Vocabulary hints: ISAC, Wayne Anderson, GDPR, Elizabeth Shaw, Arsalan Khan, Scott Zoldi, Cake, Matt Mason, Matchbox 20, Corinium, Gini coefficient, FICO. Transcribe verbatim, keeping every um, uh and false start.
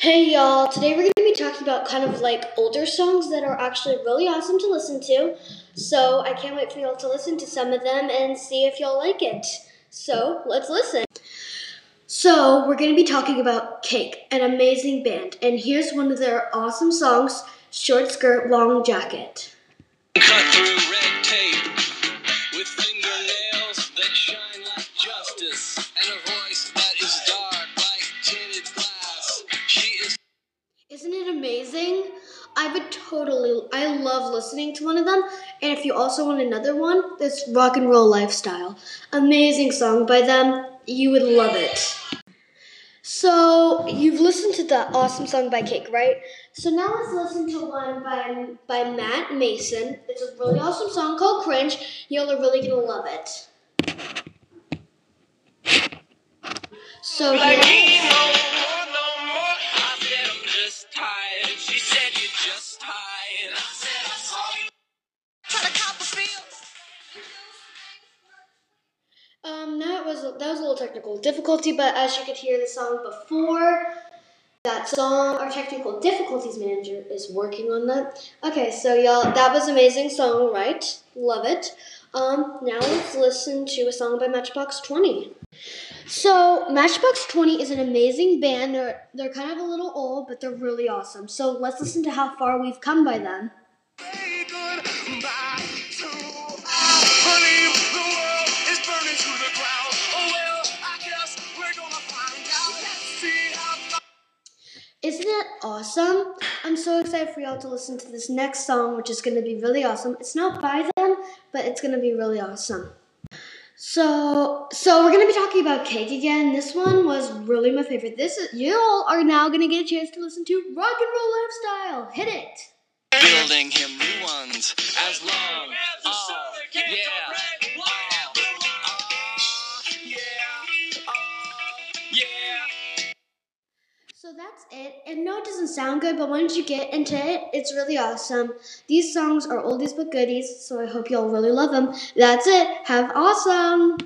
Hey y'all, today we're going to be talking about kind of like older songs that are actually really awesome to listen to. So I can't wait for y'all to listen to some of them and see if y'all like it. So let's listen. So we're going to be talking about Cake, an amazing band. And here's one of their awesome songs, Short Skirt, Long Jacket. Cut through red tape with fingernails that shine like justice and a voice that is dark like tinted glass. Isn't it amazing? I would totally, I love listening to one of them. And if you also want another one, that's Rock and Roll Lifestyle. Amazing song by them. You would love it. So you've listened to the awesome song by Cake, right? So now let's listen to one by, by Matt Mason. It's a really awesome song called Cringe. Y'all are really going to love it. So here. Um, that was, that was a little technical difficulty, but as you could hear the song before, that song, our technical difficulties manager is working on that. Okay, so y'all, that was an amazing song, right? Love it. Um, now let's listen to a song by Matchbox twenty. So, Matchbox twenty is an amazing band. They're, they're kind of a little old, but they're really awesome. So let's listen to how far we've come by them. Isn't that awesome? I'm so excited for y'all to listen to this next song, which is going to be really awesome. It's not by them, but it's going to be really awesome. So, so we're going to be talking about Cake again. This one was really my favorite. This is, y'all are now going to get a chance to listen to Rock and Roll Lifestyle. Hit it. Building him new ones as long as the oh, yeah. Oh, oh, yeah. Oh, yeah. So that's it, and no, it doesn't sound good, but once you get into it, it's really awesome. These songs are oldies but goodies, so I hope y'all really love them. That's it. Have awesome!